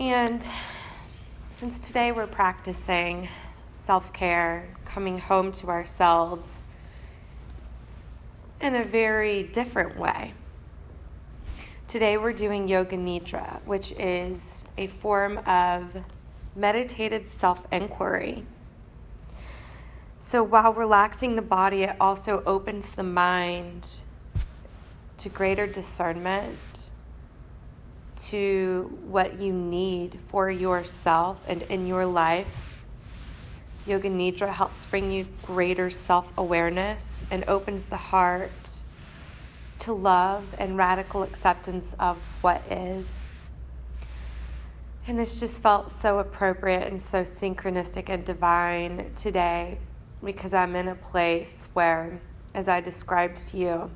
And since today we're practicing self-care, coming home to ourselves in a very different way, today we're doing Yoga Nidra, which is a form of meditative self-inquiry. So while relaxing the body, it also opens the mind to greater discernment, to what you need for yourself and in your life. Yoga Nidra helps bring you greater self-awareness and opens the heart to love and radical acceptance of what is. And this just felt so appropriate and so synchronistic and divine today, because I'm in a place where, as I described to you,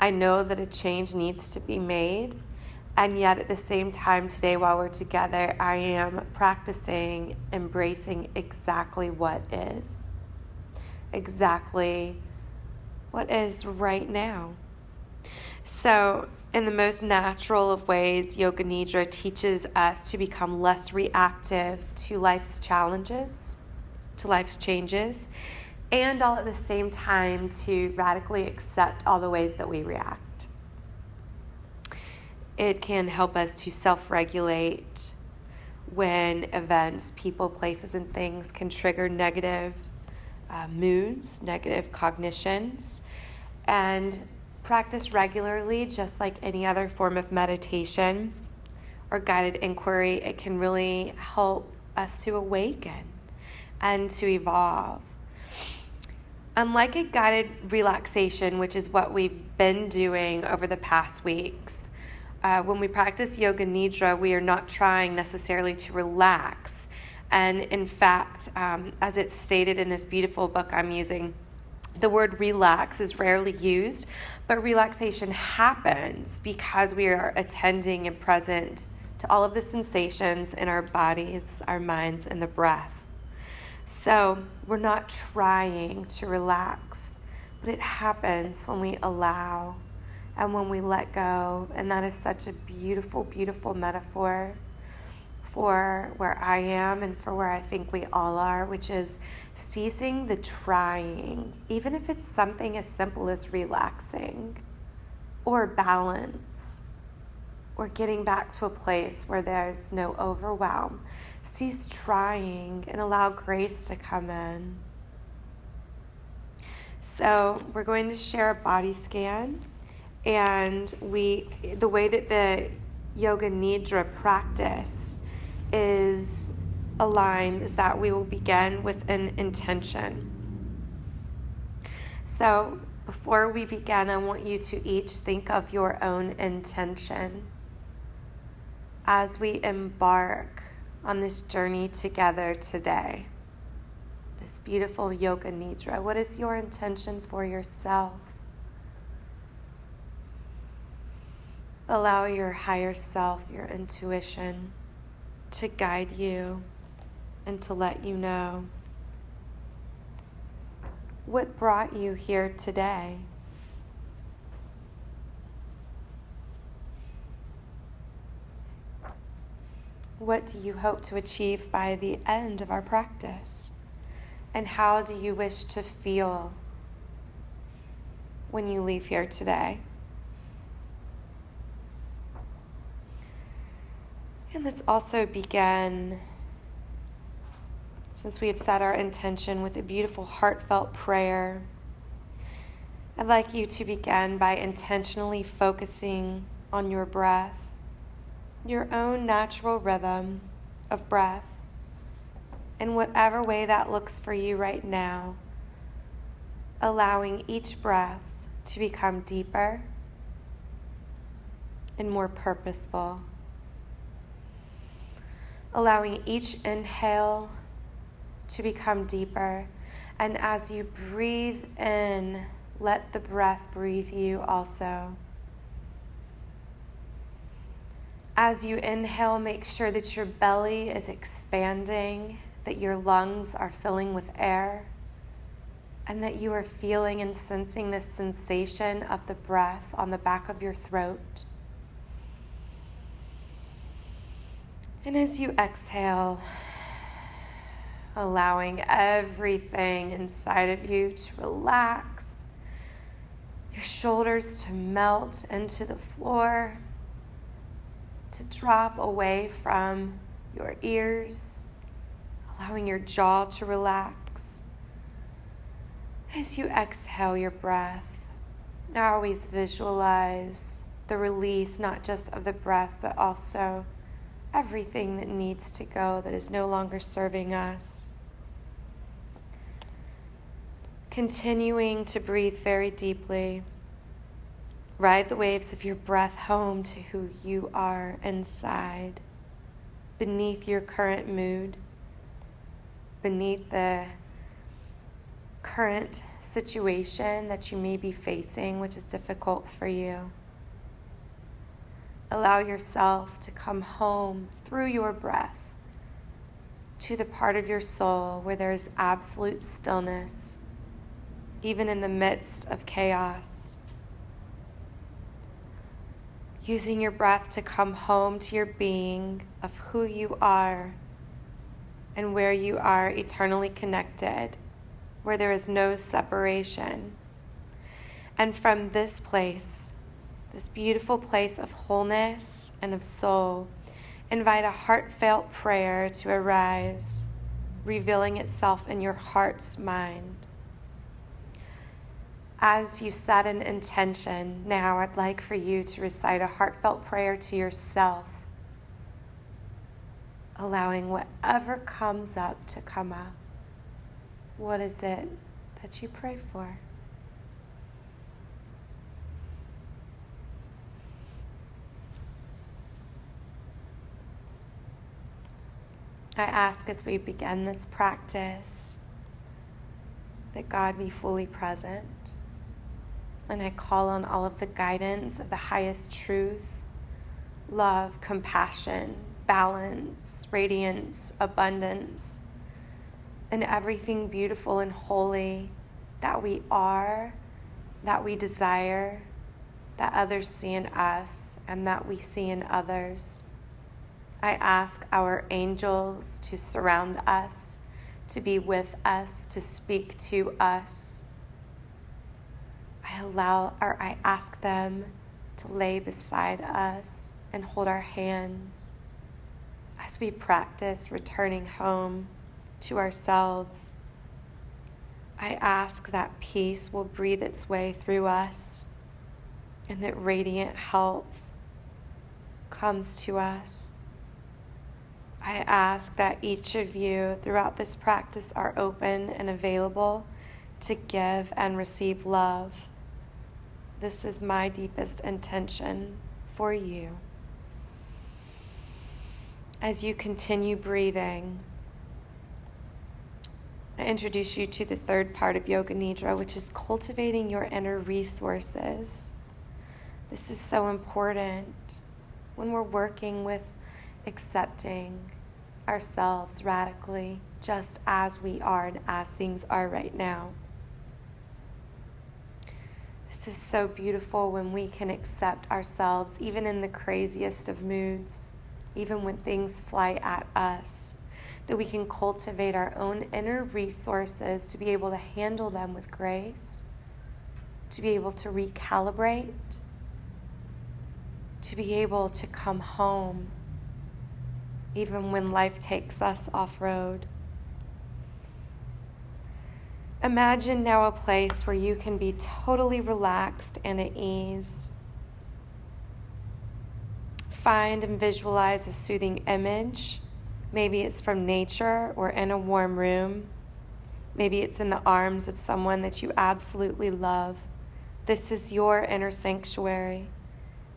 I know that a change needs to be made. And yet at the same time today, while we're together, I am practicing embracing exactly what is. Exactly what is right now. So in the most natural of ways, Yoga Nidra teaches us to become less reactive to life's challenges, to life's changes, and all at the same time to radically accept all the ways that we react. It can help us to self-regulate when events, people, places, and things can trigger negative moods, negative cognitions, and practice regularly just like any other form of meditation or guided inquiry. It can really help us to awaken and to evolve. Unlike a guided relaxation, which is what we've been doing over the past weeks, when we practice Yoga Nidra, we are not trying necessarily to relax. And in fact, as it's stated in this beautiful book I'm using, the word relax is rarely used, but relaxation happens because we are attending and present to all of the sensations in our bodies, our minds, and the breath. So we're not trying to relax, but it happens when we allow and when we let go. And that is such a beautiful, beautiful metaphor for where I am and for where I think we all are, which is ceasing the trying, even if it's something as simple as relaxing or balance or getting back to a place where there's no overwhelm. Cease trying and allow grace to come in. So we're going to share a body scan. And the way that the Yoga Nidra practice is aligned is that we will begin with an intention. So before we begin, I want you to each think of your own intention as we embark on this journey together today, this beautiful Yoga Nidra. What is your intention for yourself? Allow your higher self, your intuition, to guide you and to let you know what brought you here today. What do you hope to achieve by the end of our practice? And how do you wish to feel when you leave here today? And let's also begin, since we have set our intention, with a beautiful heartfelt prayer. I'd like you to begin by intentionally focusing on your breath, your own natural rhythm of breath, in whatever way that looks for you right now, allowing each breath to become deeper and more purposeful. Allowing each inhale to become deeper. And as you breathe in, let the breath breathe you also. As you inhale, make sure that your belly is expanding, that your lungs are filling with air, and that you are feeling and sensing the sensation of the breath on the back of your throat. And as you exhale, allowing everything inside of you to relax, your shoulders to melt into the floor, to drop away from your ears, allowing your jaw to relax. As you exhale your breath, now always visualize the release, not just of the breath, but also everything that needs to go, that is no longer serving us. Continuing to breathe very deeply. Ride the waves of your breath home to who you are inside, beneath your current mood, beneath the current situation that you may be facing, which is difficult for you. Allow yourself to come home through your breath to the part of your soul where there is absolute stillness, even in the midst of chaos. Using your breath to come home to your being of who you are and where you are eternally connected, where there is no separation. And from this place, this beautiful place of wholeness and of soul, invite a heartfelt prayer to arise, revealing itself in your heart's mind. As you set an intention, now I'd like for you to recite a heartfelt prayer to yourself, allowing whatever comes up to come up. What is it that you pray for? I ask as we begin this practice that God be fully present. And I call on all of the guidance of the highest truth, love, compassion, balance, radiance, abundance, and everything beautiful and holy that we are, that we desire, that others see in us, and that we see in others. I ask our angels to surround us, to be with us, to speak to us. I ask them to lay beside us and hold our hands as we practice returning home to ourselves. I ask that peace will breathe its way through us and that radiant health comes to us. I ask that each of you throughout this practice are open and available to give and receive love. This is my deepest intention for you. As you continue breathing, I introduce you to the third part of Yoga Nidra, which is cultivating your inner resources. This is so important when we're working with accepting ourselves radically, just as we are and as things are right now. This is so beautiful when we can accept ourselves, even in the craziest of moods, even when things fly at us, that we can cultivate our own inner resources to be able to handle them with grace, to be able to recalibrate, to be able to come home, even when life takes us off-road. Imagine now a place where you can be totally relaxed and at ease. Find and visualize a soothing image. Maybe it's from nature or in a warm room. Maybe it's in the arms of someone that you absolutely love. This is your inner sanctuary.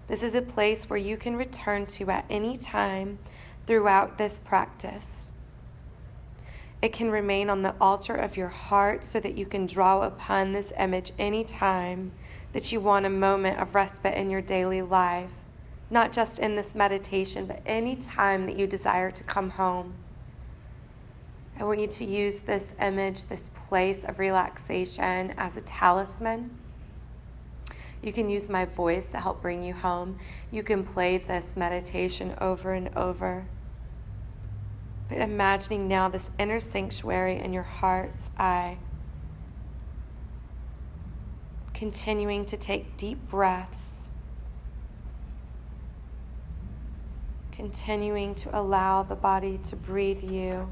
This is a place where you can return to at any time throughout this practice. It can remain on the altar of your heart so that you can draw upon this image anytime that you want a moment of respite in your daily life, not just in this meditation, but any time that you desire to come home. I want you to use this image, this place of relaxation, as a talisman. You can use my voice to help bring you home. You can play this meditation over and over. But imagining now this inner sanctuary in your heart's eye. Continuing to take deep breaths. Continuing to allow the body to breathe you.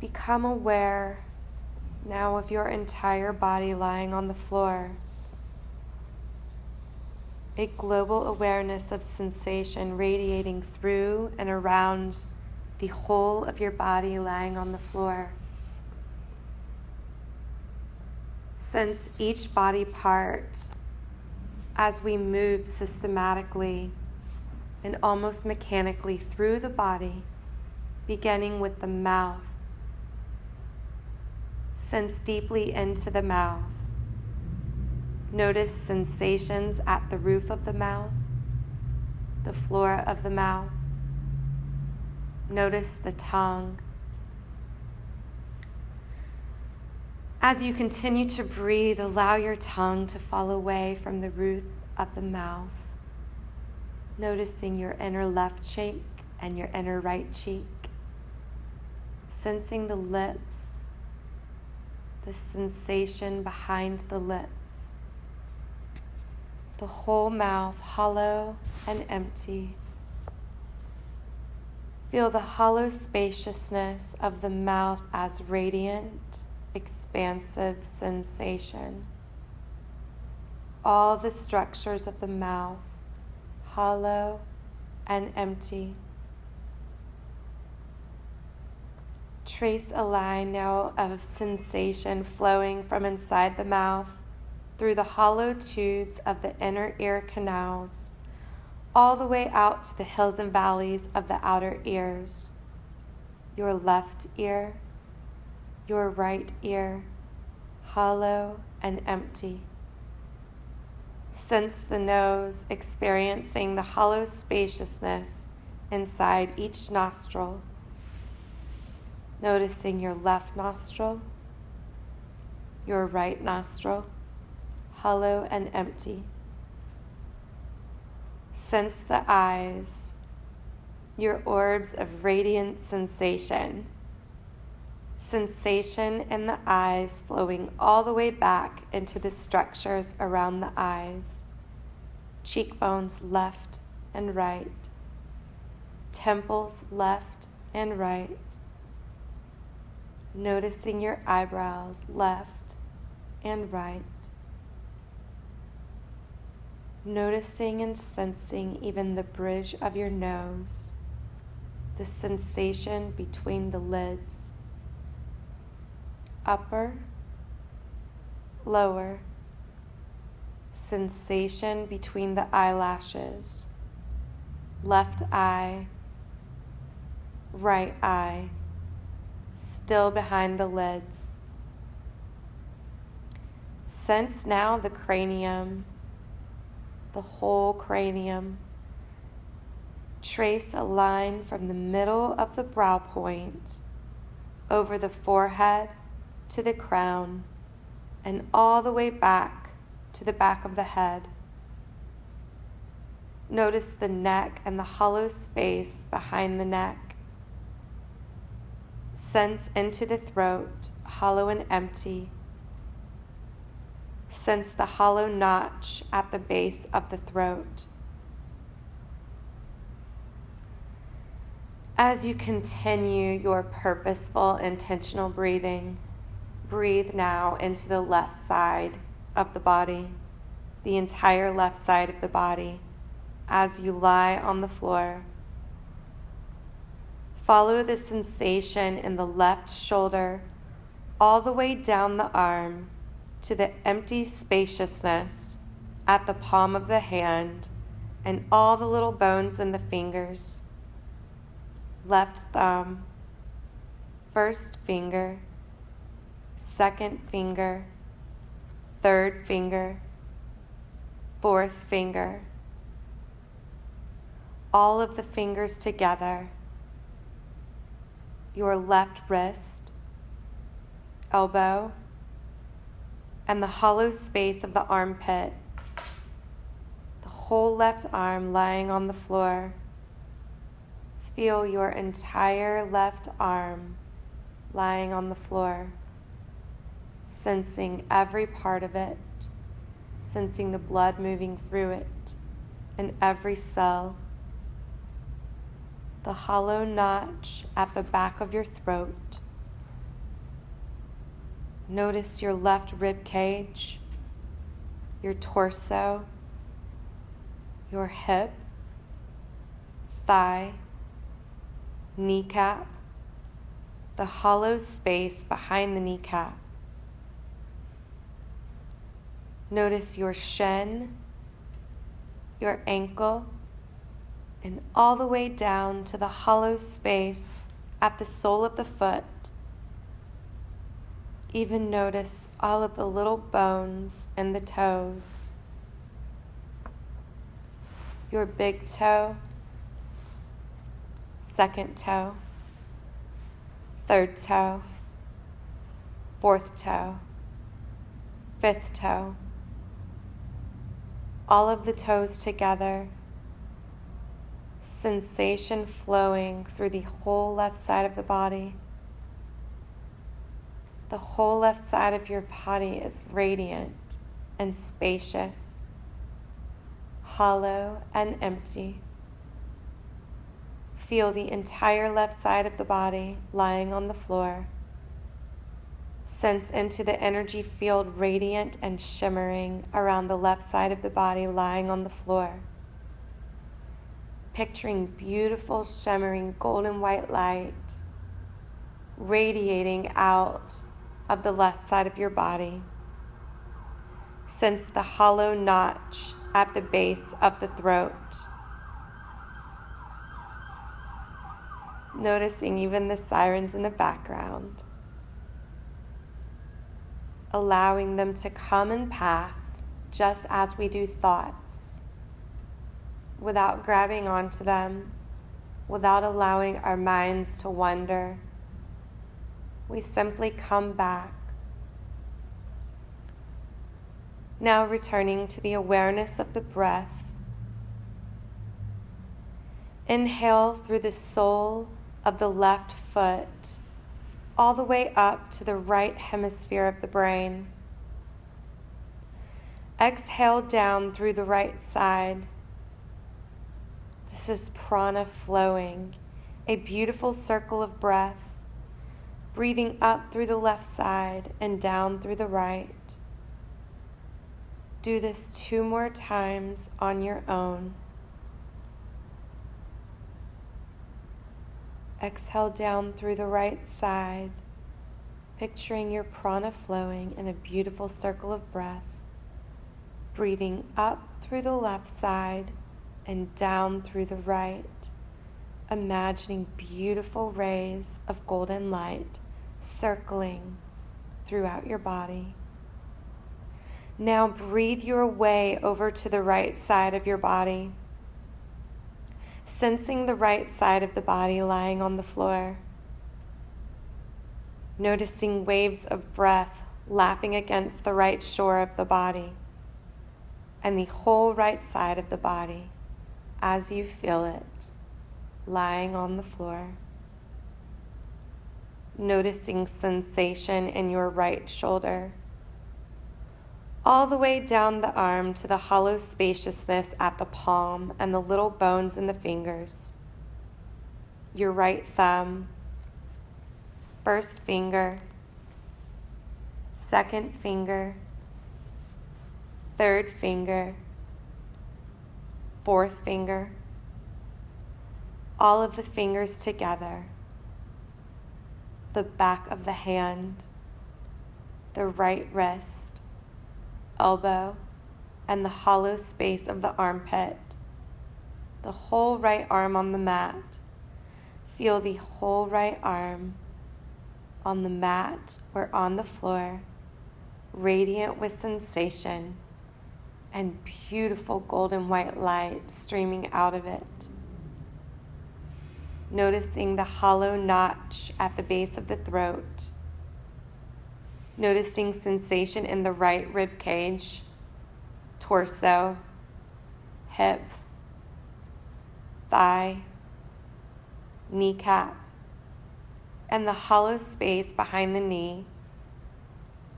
Become aware now of your entire body lying on the floor. A global awareness of sensation radiating through and around the whole of your body lying on the floor. Sense each body part as we move systematically and almost mechanically through the body, beginning with the mouth. Sense deeply into the mouth. Notice sensations at the roof of the mouth, the floor of the mouth. Notice the tongue. As you continue to breathe, allow your tongue to fall away from the roof of the mouth, noticing your inner left cheek and your inner right cheek, sensing the lips, the sensation behind the lips. The whole mouth hollow and empty. Feel the hollow spaciousness of the mouth as radiant, expansive sensation. All the structures of the mouth, hollow and empty. Trace a line now of sensation flowing from inside the mouth, through the hollow tubes of the inner ear canals, all the way out to the hills and valleys of the outer ears, your left ear, your right ear, hollow and empty. Sense the nose experiencing the hollow spaciousness inside each nostril, noticing your left nostril, your right nostril, hollow and empty. Sense the eyes, your orbs of radiant sensation. Sensation in the eyes flowing all the way back into the structures around the eyes. Cheekbones left and right. Temples left and right. Noticing your eyebrows left and right. Noticing and sensing even the bridge of your nose, the sensation between the lids, upper, lower, sensation between the eyelashes, left eye, right eye, still behind the lids. Sense now the cranium. The whole cranium. Trace a line from the middle of the brow point over the forehead to the crown and all the way back to the back of the head. Notice the neck and the hollow space behind the neck. Sense into the throat, hollow and empty. Sense the hollow notch at the base of the throat. As you continue your purposeful, intentional breathing, breathe now into the left side of the body, the entire left side of the body, as you lie on the floor. Follow the sensation in the left shoulder all the way down the arm, to the empty spaciousness at the palm of the hand and all the little bones in the fingers. Left thumb, first finger, second finger, third finger, fourth finger. All of the fingers together. Your left wrist, elbow, and the hollow space of the armpit, the whole left arm lying on the floor. Feel your entire left arm lying on the floor, sensing every part of it, sensing the blood moving through it and every cell. The hollow notch at the back of your throat. Notice your left rib cage, your torso, your hip, thigh, kneecap, the hollow space behind the kneecap. Notice your shin, your ankle, and all the way down to the hollow space at the sole of the foot. Even notice all of the little bones and the toes. Your big toe, second toe, third toe, fourth toe, fifth toe. All of the toes together. Sensation flowing through the whole left side of the body. The whole left side of your body is radiant and spacious, hollow and empty. Feel the entire left side of the body lying on the floor. Sense into the energy field radiant and shimmering around the left side of the body lying on the floor. Picturing beautiful, shimmering, golden white light radiating out of the left side of your body. Sense the hollow notch at the base of the throat. Noticing even the sirens in the background. Allowing them to come and pass just as we do thoughts, without grabbing onto them, without allowing our minds to wander. We simply come back. Now returning to the awareness of the breath. Inhale through the sole of the left foot, all the way up to the right hemisphere of the brain. Exhale down through the right side. This is prana flowing, a beautiful circle of breath, breathing up through the left side and down through the right. Do this 2 more times on your own. Exhale down through the right side, picturing your prana flowing in a beautiful circle of breath, breathing up through the left side and down through the right, imagining beautiful rays of golden light circling throughout your body. Now breathe your way over to the right side of your body. Sensing the right side of the body lying on the floor. Noticing waves of breath lapping against the right shore of the body and the whole right side of the body as you feel it lying on the floor. Noticing sensation in your right shoulder, all the way down the arm to the hollow spaciousness at the palm and the little bones in the fingers. Your right thumb, first finger, second finger, third finger, fourth finger, all of the fingers together, the back of the hand, the right wrist, elbow, and the hollow space of the armpit, the whole right arm on the mat. Feel the whole right arm on the mat or on the floor, radiant with sensation and beautiful golden white light streaming out of it. Noticing the hollow notch at the base of the throat. Noticing sensation in the right rib cage, torso, hip, thigh, kneecap, and the hollow space behind the knee,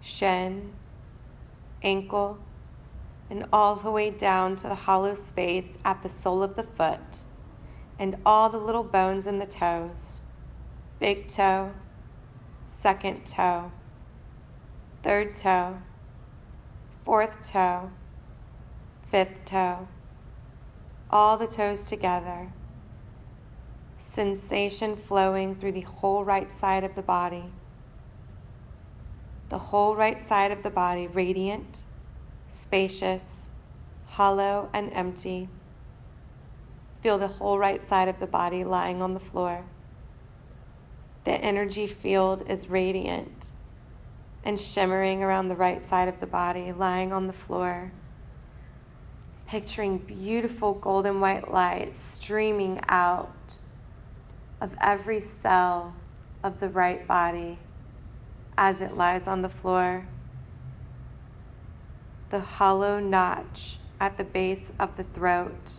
shin, ankle, and all the way down to the hollow space at the sole of the foot, and all the little bones in the toes, big toe, second toe, third toe, fourth toe, fifth toe, all the toes together. Sensation flowing through the whole right side of the body. The whole right side of the body, radiant, spacious, hollow, and empty. Feel the whole right side of the body lying on the floor. The energy field is radiant and shimmering around the right side of the body, lying on the floor. Picturing beautiful golden white light streaming out of every cell of the right body as it lies on the floor. The hollow notch at the base of the throat.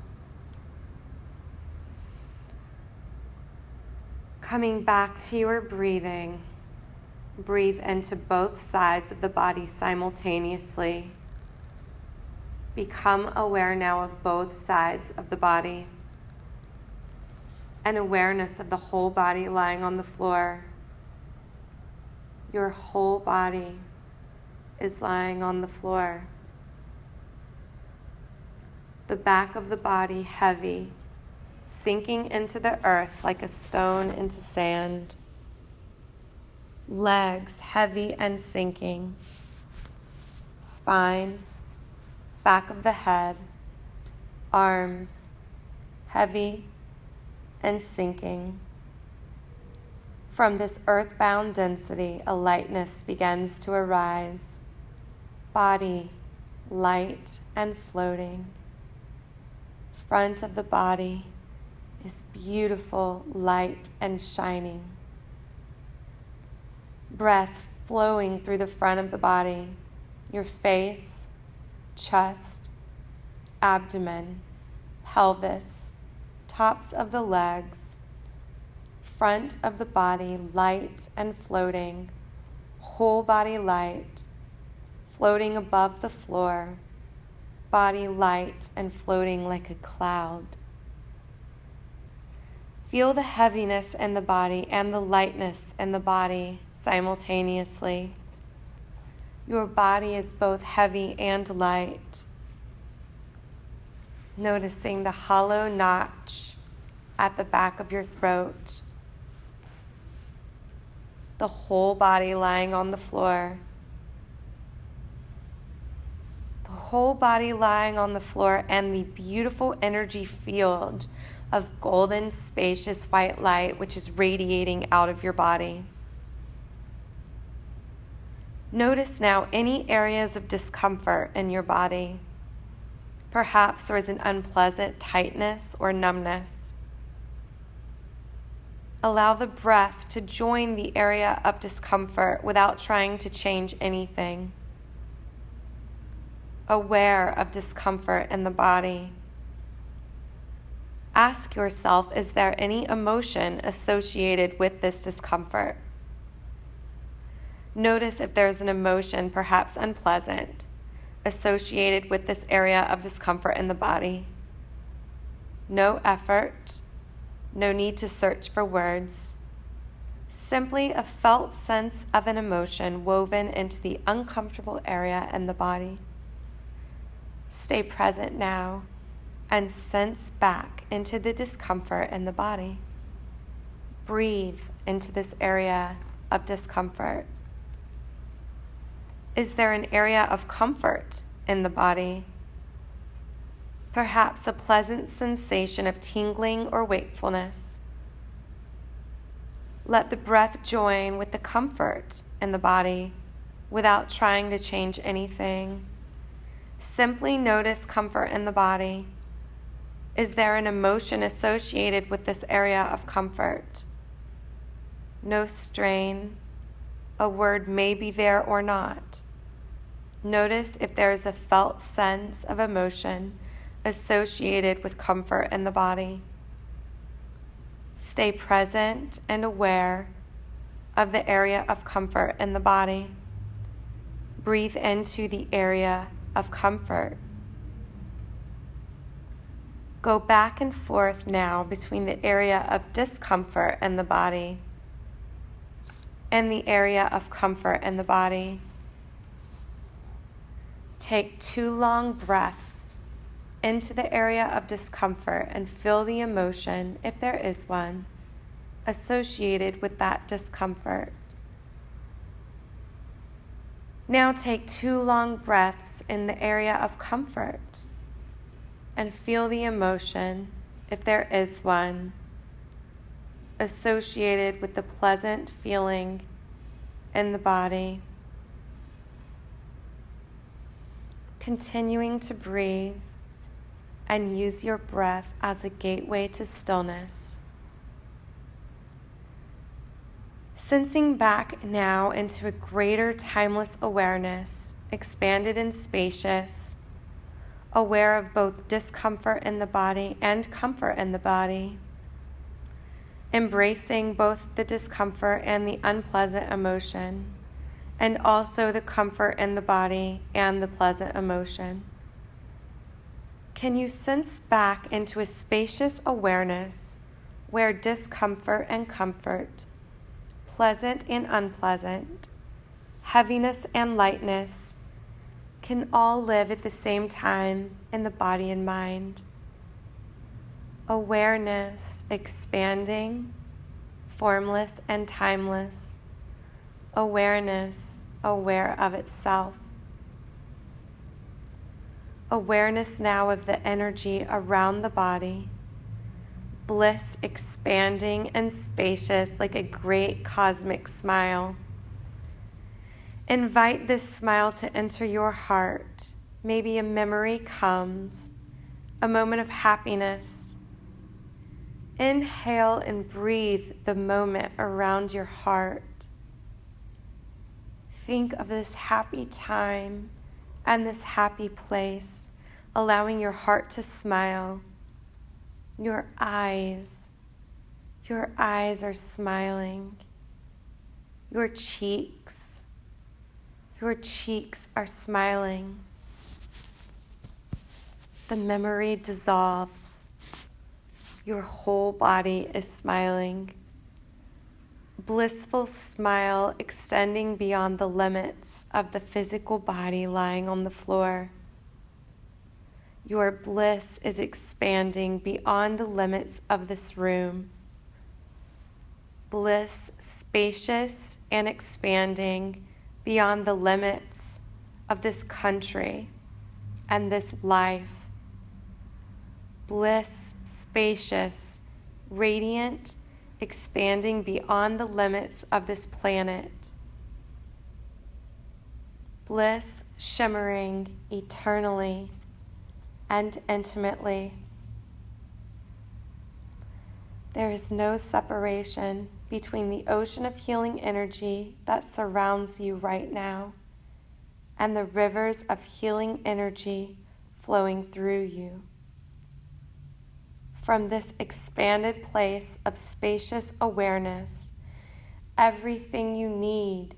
Coming back to your breathing, breathe into both sides of the body simultaneously. Become aware now of both sides of the body. An awareness of the whole body lying on the floor. Your whole body is lying on the floor. The back of the body heavy, sinking into the earth like a stone into sand. Legs heavy and sinking. Spine, back of the head, arms heavy and sinking. From this earthbound density, a lightness begins to arise. Body light and floating. Front of the body is beautiful, light and shining. Breath flowing through the front of the body, your face, chest, abdomen, pelvis, tops of the legs, front of the body light and floating, whole body light, floating above the floor, body light and floating like a cloud. Feel the heaviness in the body and the lightness in the body simultaneously. Your body is both heavy and light. Noticing the hollow notch at the back of your throat. The whole body lying on the floor. The whole body lying on the floor and the beautiful energy field of golden, spacious white light which is radiating out of your body. Notice now any areas of discomfort in your body. Perhaps there is an unpleasant tightness or numbness. Allow the breath to join the area of discomfort without trying to change anything. Aware of discomfort in the body. Ask yourself, is there any emotion associated with this discomfort? Notice if there's an emotion, perhaps unpleasant, associated with this area of discomfort in the body. No effort, no need to search for words, simply a felt sense of an emotion woven into the uncomfortable area in the body. Stay present now and sense back into the discomfort in the body. Breathe into this area of discomfort. Is there an area of comfort in the body? Perhaps a pleasant sensation of tingling or wakefulness. Let the breath join with the comfort in the body without trying to change anything. Simply notice comfort in the body. Is there an emotion associated with this area of comfort? No strain. A word may be there or not. Notice if there is a felt sense of emotion associated with comfort in the body. Stay present and aware of the area of comfort in the body. Breathe into the area of comfort. Go back and forth now between the area of discomfort in the body and the area of comfort in the body. Take 2 long breaths into the area of discomfort and feel the emotion, if there is one, associated with that discomfort. Now take 2 long breaths in the area of comfort and feel the emotion, if there is one, associated with the pleasant feeling in the body. Continuing to breathe and use your breath as a gateway to stillness. Sensing back now into a greater timeless awareness, expanded and spacious, aware of both discomfort in the body and comfort in the body, embracing both the discomfort and the unpleasant emotion, and also the comfort in the body and the pleasant emotion. Can you sense back into a spacious awareness where discomfort and comfort, pleasant and unpleasant, heaviness and lightness can all live at the same time in the body and mind? Awareness expanding, formless and timeless. Awareness aware of itself. Awareness now of the energy around the body. Bliss expanding and spacious like a great cosmic smile. Invite this smile to enter your heart. Maybe a memory comes, a moment of happiness. Inhale and breathe the moment around your heart. Think of this happy time and this happy place, allowing your heart to smile. Your eyes are smiling. Your cheeks are smiling. The memory dissolves. Your whole body is smiling. Blissful smile extending beyond the limits of the physical body lying on the floor. Your bliss is expanding beyond the limits of this room. Bliss spacious and expanding beyond the limits of this country and this life. Bliss spacious, radiant, expanding beyond the limits of this planet. Bliss shimmering eternally and intimately. There is no separation between the ocean of healing energy that surrounds you right now and the rivers of healing energy flowing through you. From this expanded place of spacious awareness, everything you need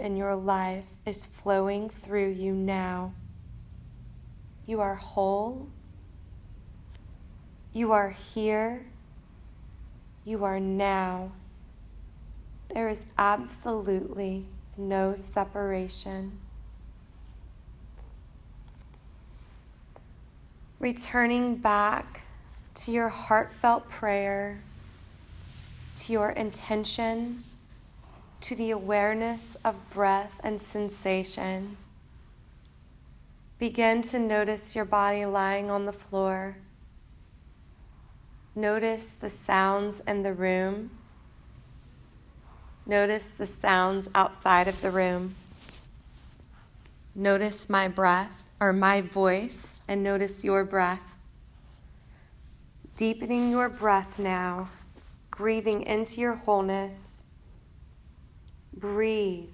in your life is flowing through you now. You are whole. You are here. You are now. There is absolutely no separation. Returning back to your heartfelt prayer, to your intention, to the awareness of breath and sensation. Begin to notice your body lying on the floor. Notice the sounds in the room. Notice the sounds outside of the room. Notice my breath, or my voice, and notice your breath. Deepening your breath now, breathing into your wholeness. Breathe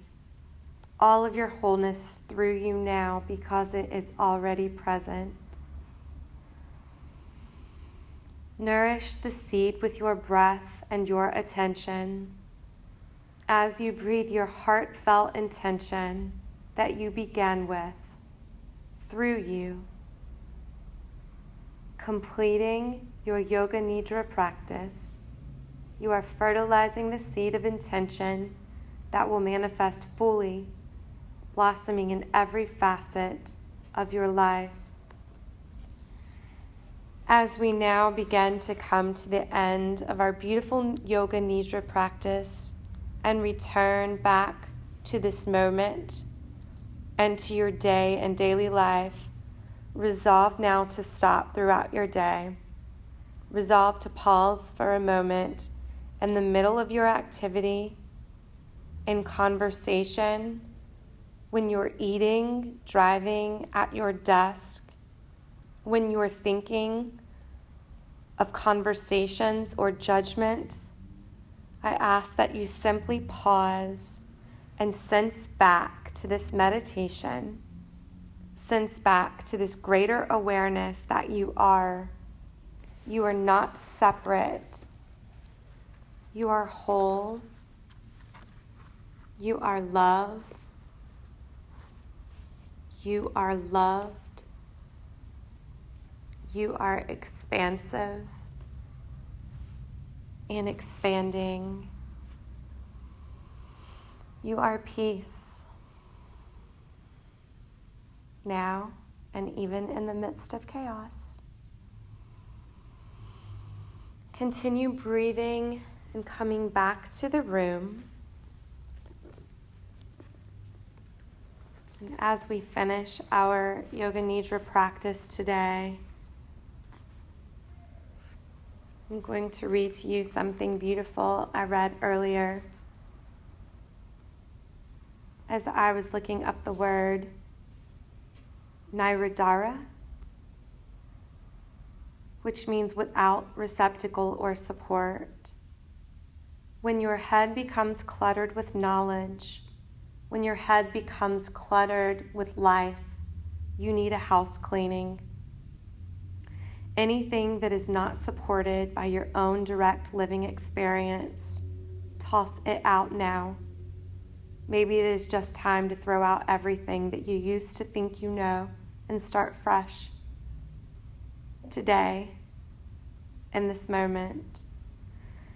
all of your wholeness through you now because it is already present. Nourish the seed with your breath and your attention. As you breathe your heartfelt intention that you began with, through you, completing your Yoga Nidra practice, you are fertilizing the seed of intention that will manifest fully, blossoming in every facet of your life. As we now begin to come to the end of our beautiful Yoga Nidra practice and return back to this moment and to your day and daily life, resolve now to stop throughout your day. Resolve to pause for a moment in the middle of your activity, in conversation, when you're eating, driving, at your desk, when you're thinking of conversations or judgments. I ask that you simply pause and sense back to this meditation, sense back to this greater awareness that you are. You are not separate. You are whole. You are love. You are loved. You are expansive and expanding. You are peace, now and even in the midst of chaos. Continue breathing and coming back to the room. And as we finish our Yoga Nidra practice today, I'm going to read to you something beautiful I read earlier as I was looking up the word Nairadhara, which means without receptacle or support. When your head becomes cluttered with knowledge, when your head becomes cluttered with life, you need a house cleaning. Anything that is not supported by your own direct living experience, toss it out now. Maybe it is just time to throw out everything that you used to think you know and start fresh. Today, in this moment,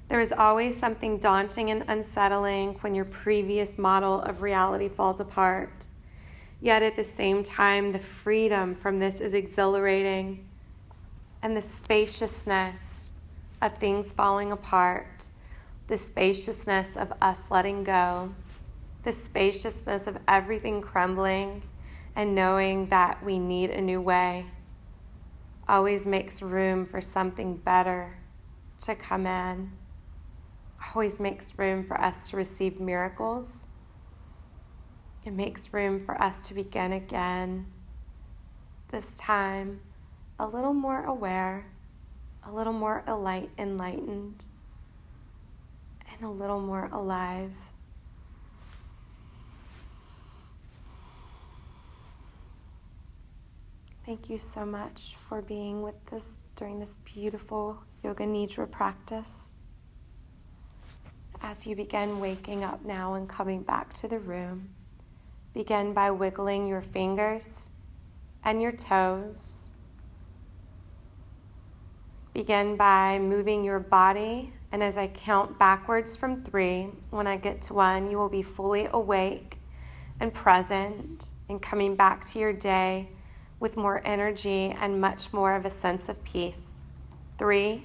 there is always something daunting and unsettling when your previous model of reality falls apart. Yet at the same time, the freedom from this is exhilarating. And the spaciousness of things falling apart, the spaciousness of us letting go, the spaciousness of everything crumbling and knowing that we need a new way always makes room for something better to come in, always makes room for us to receive miracles. It makes room for us to begin again, this time a little more aware, a little more enlightened, and a little more alive. Thank you so much for being with us during this beautiful Yoga Nidra practice. As you begin waking up now and coming back to the room, begin by wiggling your fingers and your toes. Begin by moving your body, and as I count backwards from 3, when I get to 1, you will be fully awake and present and coming back to your day with more energy and much more of a sense of peace. 3,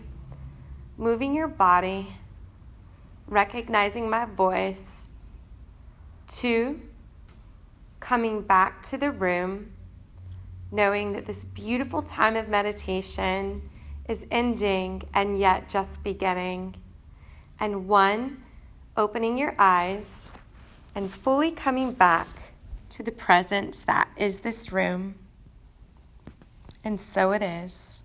moving your body, recognizing my voice. 2, coming back to the room, knowing that this beautiful time of meditation is ending and yet just beginning. And 1, opening your eyes and fully coming back to the presence that is this room. And so it is.